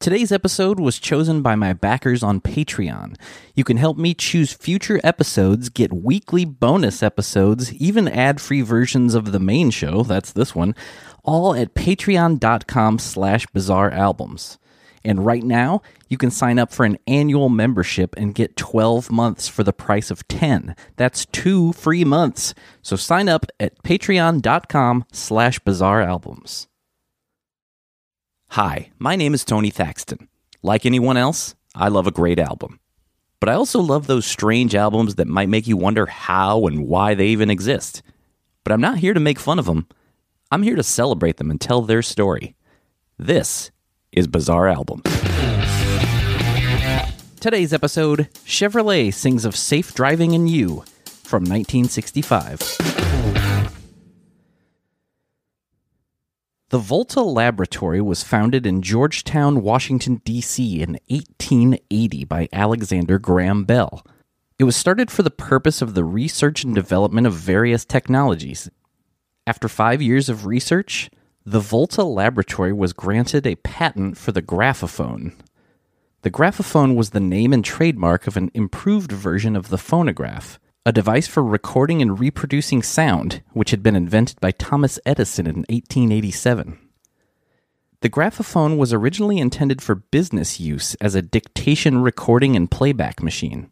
Today's episode was chosen by my backers on Patreon. You can help me choose future episodes, get weekly bonus episodes, even ad-free versions of the main show, that's this one, all at patreon.com/bizarrealbums. And right now, you can sign up for an annual membership and get 12 months for the price of 10. That's 2 free months. So sign up at patreon.com/bizarrealbums. Hi, my name is Tony Thaxton. Like anyone else, I love a great album. But I also love those strange albums that might make you wonder how and why they even exist. But I'm not here to make fun of them. I'm here to celebrate them and tell their story. This is Bizarre Album. Today's episode, Chevrolet Sings of Safe Driving and You, from 1965. The Volta Laboratory was founded in Georgetown, Washington, D.C. in 1880 by Alexander Graham Bell. It was started for the purpose of the research and development of various technologies. After 5 years of research, the Volta Laboratory was granted a patent for the graphophone. The graphophone was the name and trademark of an improved version of the phonograph, a device for recording and reproducing sound, which had been invented by Thomas Edison in 1887. The graphophone was originally intended for business use as a dictation recording and playback machine.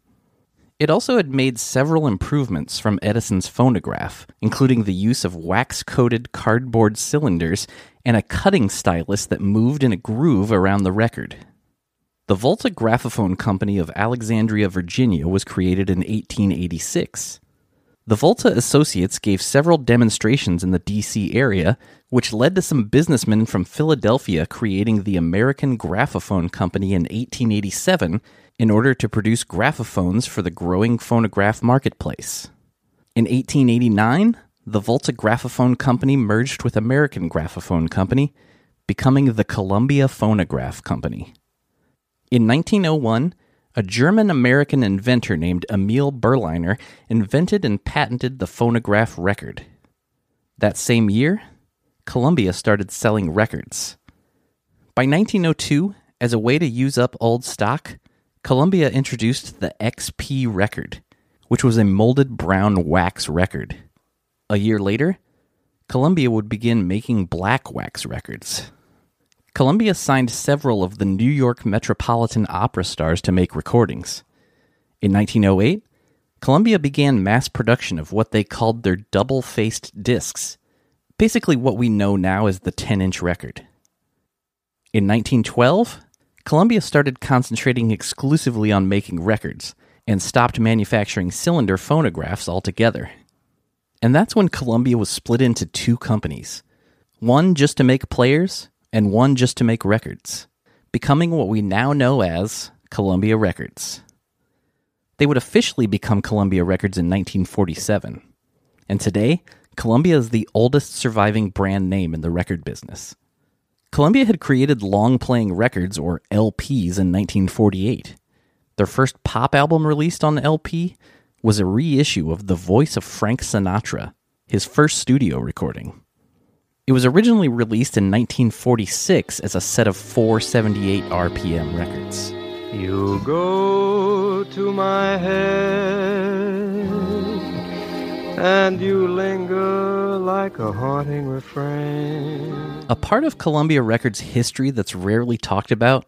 It also had made several improvements from Edison's phonograph, including the use of wax-coated cardboard cylinders and a cutting stylus that moved in a groove around the record. The Volta Graphophone Company of Alexandria, Virginia was created in 1886. The Volta Associates gave several demonstrations in the D.C. area, which led to some businessmen from Philadelphia creating the American Graphophone Company in 1887 in order to produce grapophones for the growing phonograph marketplace. In 1889, the Volta Graphophone Company merged with American Graphophone Company, becoming the Columbia Phonograph Company. In 1901, a German-American inventor named Emil Berliner invented and patented the phonograph record. That same year, Columbia started selling records. By 1902, as a way to use up old stock, Columbia introduced the XP record, which was a molded brown wax record. A year later, Columbia would begin making black wax records. Columbia signed several of the New York Metropolitan Opera stars to make recordings. In 1908, Columbia began mass production of what they called their double-faced discs, basically what we know now as the 10-inch record. In 1912, Columbia started concentrating exclusively on making records and stopped manufacturing cylinder phonographs altogether. And that's when Columbia was split into two companies, one just to make players and one just to make records, becoming what we now know as Columbia Records. They would officially become Columbia Records in 1947, and today, Columbia is the oldest surviving brand name in the record business. Columbia had created long-playing records, or LPs, in 1948. Their first pop album released on LP was a reissue of The Voice of Frank Sinatra, his first studio recording. It was originally released in 1946 as a set of 478 RPM records. You go to my head, and you linger like a haunting refrain. A part of Columbia Records' history that's rarely talked about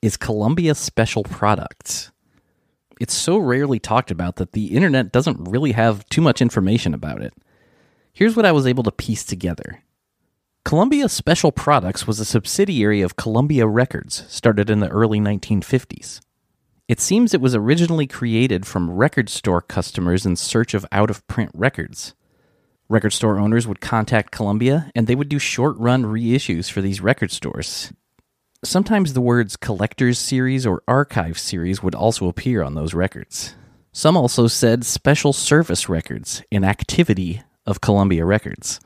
is Columbia Special Products. It's so rarely talked about that the internet doesn't really have too much information about it. Here's what I was able to piece together. Columbia Special Products was a subsidiary of Columbia Records, started in the early 1950s. It seems it was originally created from record store customers in search of out-of-print records. Record store owners would contact Columbia, and they would do short-run reissues for these record stores. Sometimes the words Collector's Series or Archive Series would also appear on those records. Some also said Special Service Records, an activity of Columbia Records.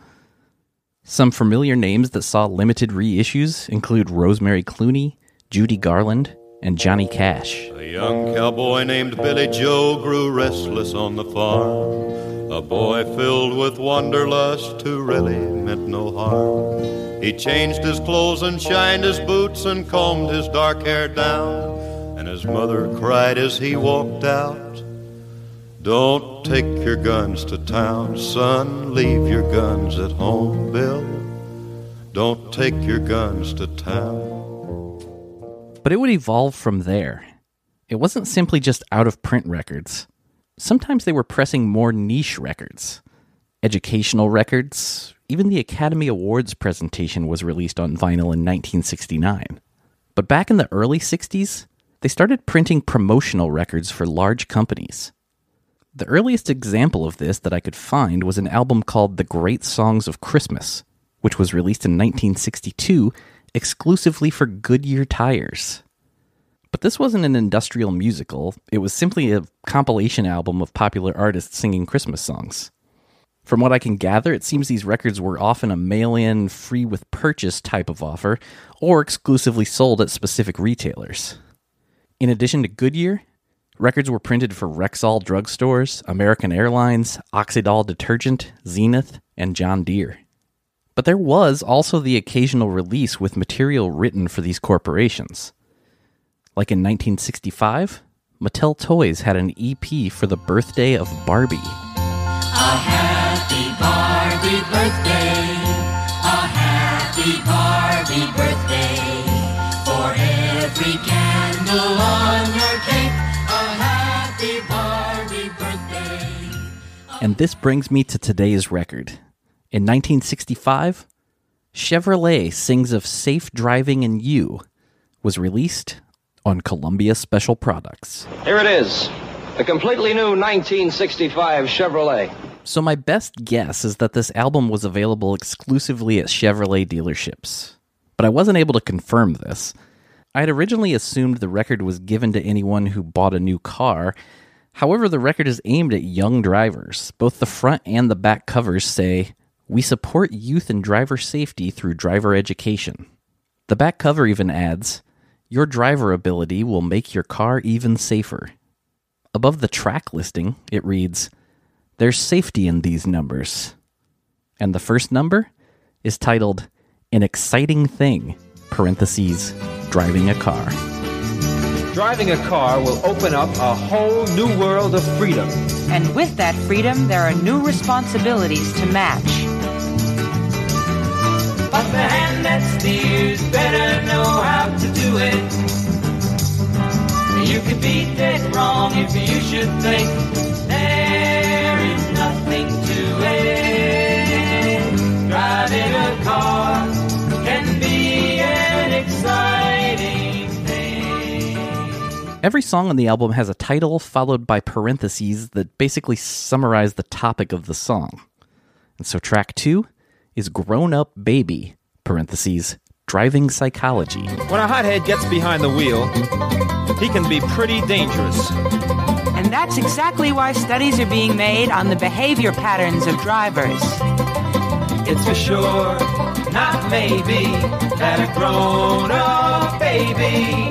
Some familiar names that saw limited reissues include Rosemary Clooney, Judy Garland, and Johnny Cash. A young cowboy named Billy Joe grew restless on the farm. A boy filled with wanderlust who really meant no harm. He changed his clothes and shined his boots and combed his dark hair down. And his mother cried as he walked out, "Don't take your guns to town, son. Leave your guns at home, Bill. Don't take your guns to town." But it would evolve from there. It wasn't simply just out-of-print records. Sometimes they were pressing more niche records. Educational records. Even the Academy Awards presentation was released on vinyl in 1969. But back in the early 60s, they started printing promotional records for large companies. The earliest example of this that I could find was an album called The Great Songs of Christmas, which was released in 1962 exclusively for Goodyear tires. But this wasn't an industrial musical, it was simply a compilation album of popular artists singing Christmas songs. From what I can gather, it seems these records were often a mail-in, free-with-purchase type of offer, or exclusively sold at specific retailers. In addition to Goodyear, records were printed for Rexall Drugstores, American Airlines, Oxidol Detergent, Zenith, and John Deere. But there was also the occasional release with material written for these corporations. Like in 1965, Mattel Toys had an EP for the birthday of Barbie. A happy Barbie birthday, a happy Barbie birthday, for every candle on your cake, a happy Barbie birthday. And this brings me to today's record. In 1965, Chevrolet Sings of Safe Driving and You was released on Columbia Special Products. Here it is, a completely new 1965 Chevrolet. So my best guess is that this album was available exclusively at Chevrolet dealerships. But I wasn't able to confirm this. I had originally assumed the record was given to anyone who bought a new car. However, the record is aimed at young drivers. Both the front and the back covers say, "We support youth and driver safety through driver education." The back cover even adds, "Your driver ability will make your car even safer." Above the track listing, it reads, "There's safety in these numbers." And the first number is titled, "An Exciting Thing," parentheses, "Driving a Car." Driving a car will open up a whole new world of freedom. And with that freedom, there are new responsibilities to match. But the hand that steers better know how to do it. You could be dead wrong if you should think there is nothing to it. Driving a car can be an exciting thing. Every song on the album has a title followed by parentheses that basically summarize the topic of the song. And so track 2 is Grown Up Baby, parentheses, "Driving Psychology." When a hothead gets behind the wheel, he can be pretty dangerous. And that's exactly why studies are being made on the behavior patterns of drivers. It's for sure, not maybe, that a grown-up baby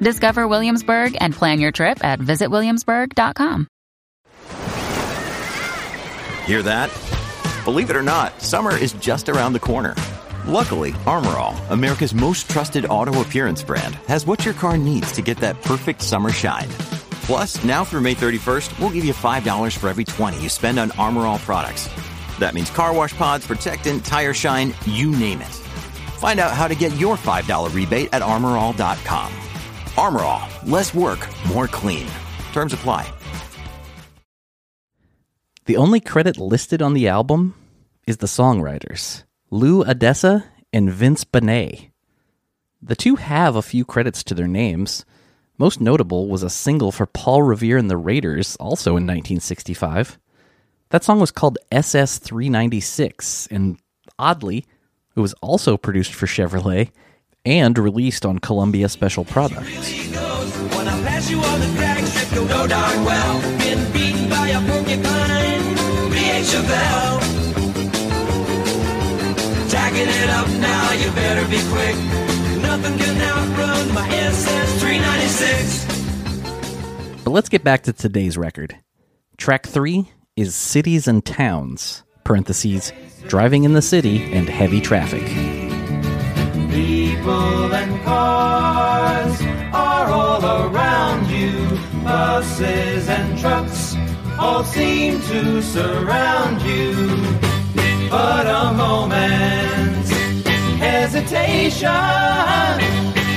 Discover Williamsburg and plan your trip at visitwilliamsburg.com. Hear that? Believe it or not, summer is just around the corner. Luckily, Armorall, America's most trusted auto appearance brand, has what your car needs to get that perfect summer shine. Plus, now through May 31st, we'll give you $5 for every $20 you spend on Armorall products. That means car wash pods, protectant, tire shine, you name it. Find out how to get your $5 rebate at Armorall.com. Armorall, less work, more clean. Terms apply. The only credit listed on the album is the songwriters, Lou Adessa and Vince Bonet. The two have a few credits to their names. Most notable was a single for Paul Revere and the Raiders, also in 1965. That song was called SS396, and oddly, it was also produced for Chevrolet and released on Columbia Special Products. She really knows when I pass you on the drag strip, you'll know darn well. Been beaten by a porcupine, B.H.F.L. Tacking it up now, you better be quick. Nothing can outrun my SS396. But let's get back to today's record. Track 3 is Cities and Towns, parentheses, driving in the city and heavy traffic. People and cars are all around you. Buses and trucks all seem to surround you. But a moment's hesitation,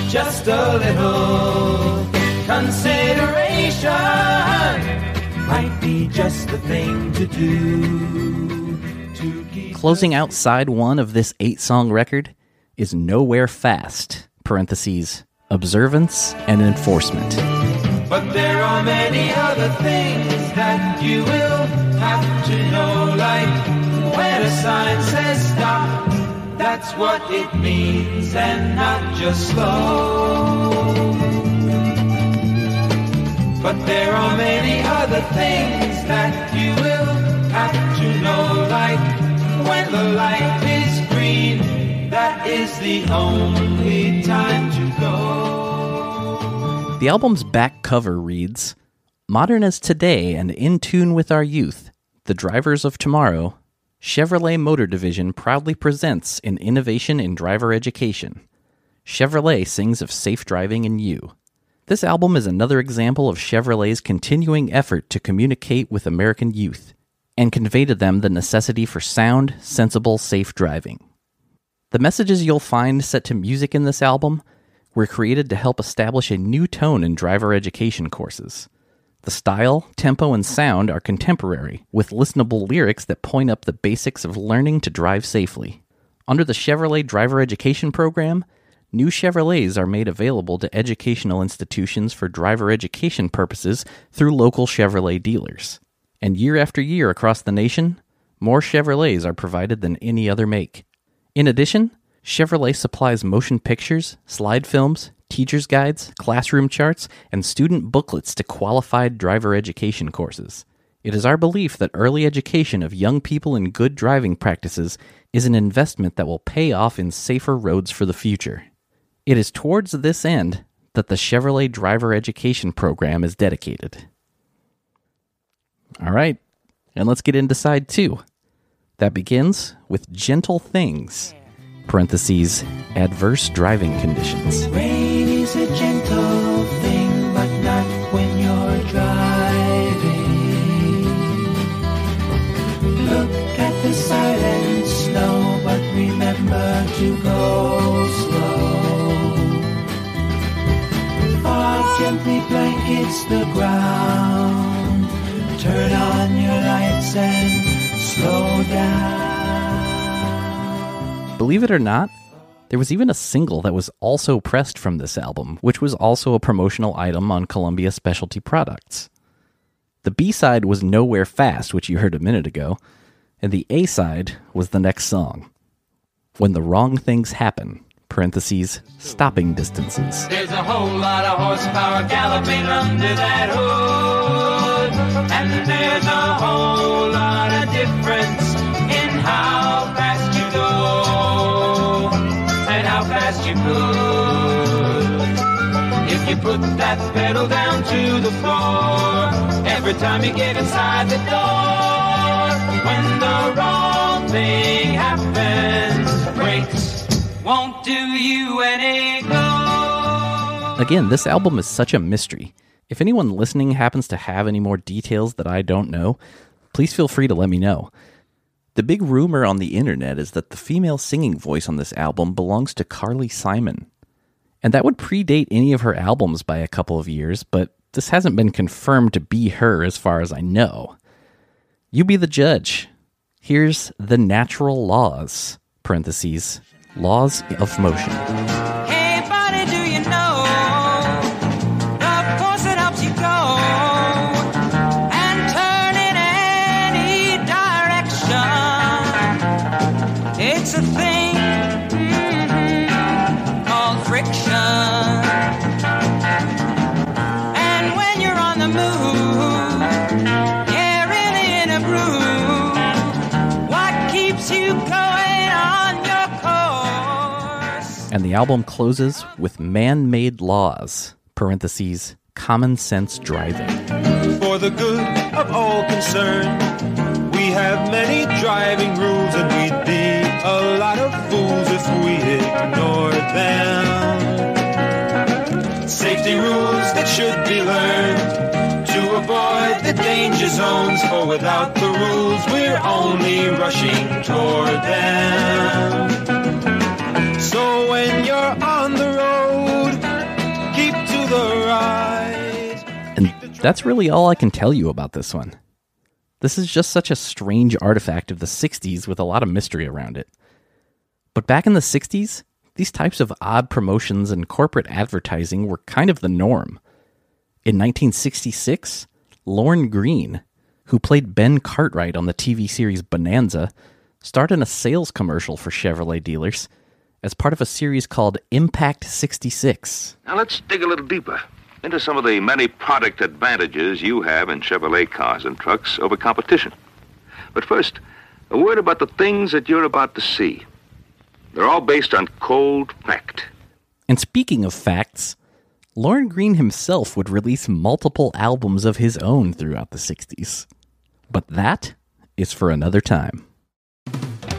just a little consideration, might be just the thing to do. To keep closing out side one of this 8-song record is Nowhere Fast, parentheses, observance and enforcement. But there are many other things that you will have to know, like where a sign says stop, that's what it means, and not just slow. But there are many other things that you will have to know, like when the light is green, that is the only time to go. The album's back cover reads, "Modern as today and in tune with our youth, the drivers of tomorrow, Chevrolet Motor Division proudly presents an innovation in driver education. Chevrolet sings of safe driving in you." This album is another example of Chevrolet's continuing effort to communicate with American youth and convey to them the necessity for sound, sensible, safe driving. The messages you'll find set to music in this album were created to help establish a new tone in driver education courses. The style, tempo, and sound are contemporary, with listenable lyrics that point up the basics of learning to drive safely. Under the Chevrolet Driver Education Program, new Chevrolets are made available to educational institutions for driver education purposes through local Chevrolet dealers. And year after year across the nation, more Chevrolets are provided than any other make. In addition, Chevrolet supplies motion pictures, slide films, teacher's guides, classroom charts, and student booklets to qualified driver education courses. It is our belief that early education of young people in good driving practices is an investment that will pay off in safer roads for the future. It is towards this end that the Chevrolet Driver Education Program is dedicated. All right, and let's get into side 2. That begins with Gentle Things, parentheses, adverse driving conditions. Rain is a gentle thing, but not when you're driving. Look at the silent snow, but remember to go slow. Fog gently blankets the ground. Turn on your lights and slow down. Believe it or not, there was even a single that was also pressed from this album, which was also a promotional item on Columbia Specialty Products. The B-side was Nowhere Fast, which you heard a minute ago, and the A-side was the next song, When the Wrong Things Happen, parentheses, stopping distances. There's a whole lot of horsepower galloping under that hood, and there's a whole lot of difference in how fast you go and how fast you could. If you put that pedal down to the floor, every time you get inside the door, when the wrong thing happens, brakes won't do you any good. Again, this album is such a mystery. If anyone listening happens to have any more details that I don't know, please feel free to let me know. The big rumor on the internet is that the female singing voice on this album belongs to Carly Simon. And that would predate any of her albums by a couple of years, but this hasn't been confirmed to be her as far as I know. You be the judge. Here's The Natural Laws, parentheses, laws of motion. Hey, the album closes with Man-Made Laws, parentheses, common sense driving. For the good of all concerned, we have many driving rules, and we'd be a lot of fools if we ignored them. Safety rules that should be learned to avoid the danger zones, for without the rules, we're only rushing toward them. So when you're on the road, keep to the right. And that's really all I can tell you about this one. This is just such a strange artifact of the 60s with a lot of mystery around it. But back in the 60s, these types of odd promotions and corporate advertising were kind of the norm. In 1966, Lorne Greene, who played Ben Cartwright on the TV series Bonanza, starred in a sales commercial for Chevrolet dealers as part of a series called Impact 66. Now let's dig a little deeper into some of the many product advantages you have in Chevrolet cars and trucks over competition. But first, a word about the things that you're about to see. They're all based on cold fact. And speaking of facts, Lorne Greene himself would release multiple albums of his own throughout the 60s. But that is for another time.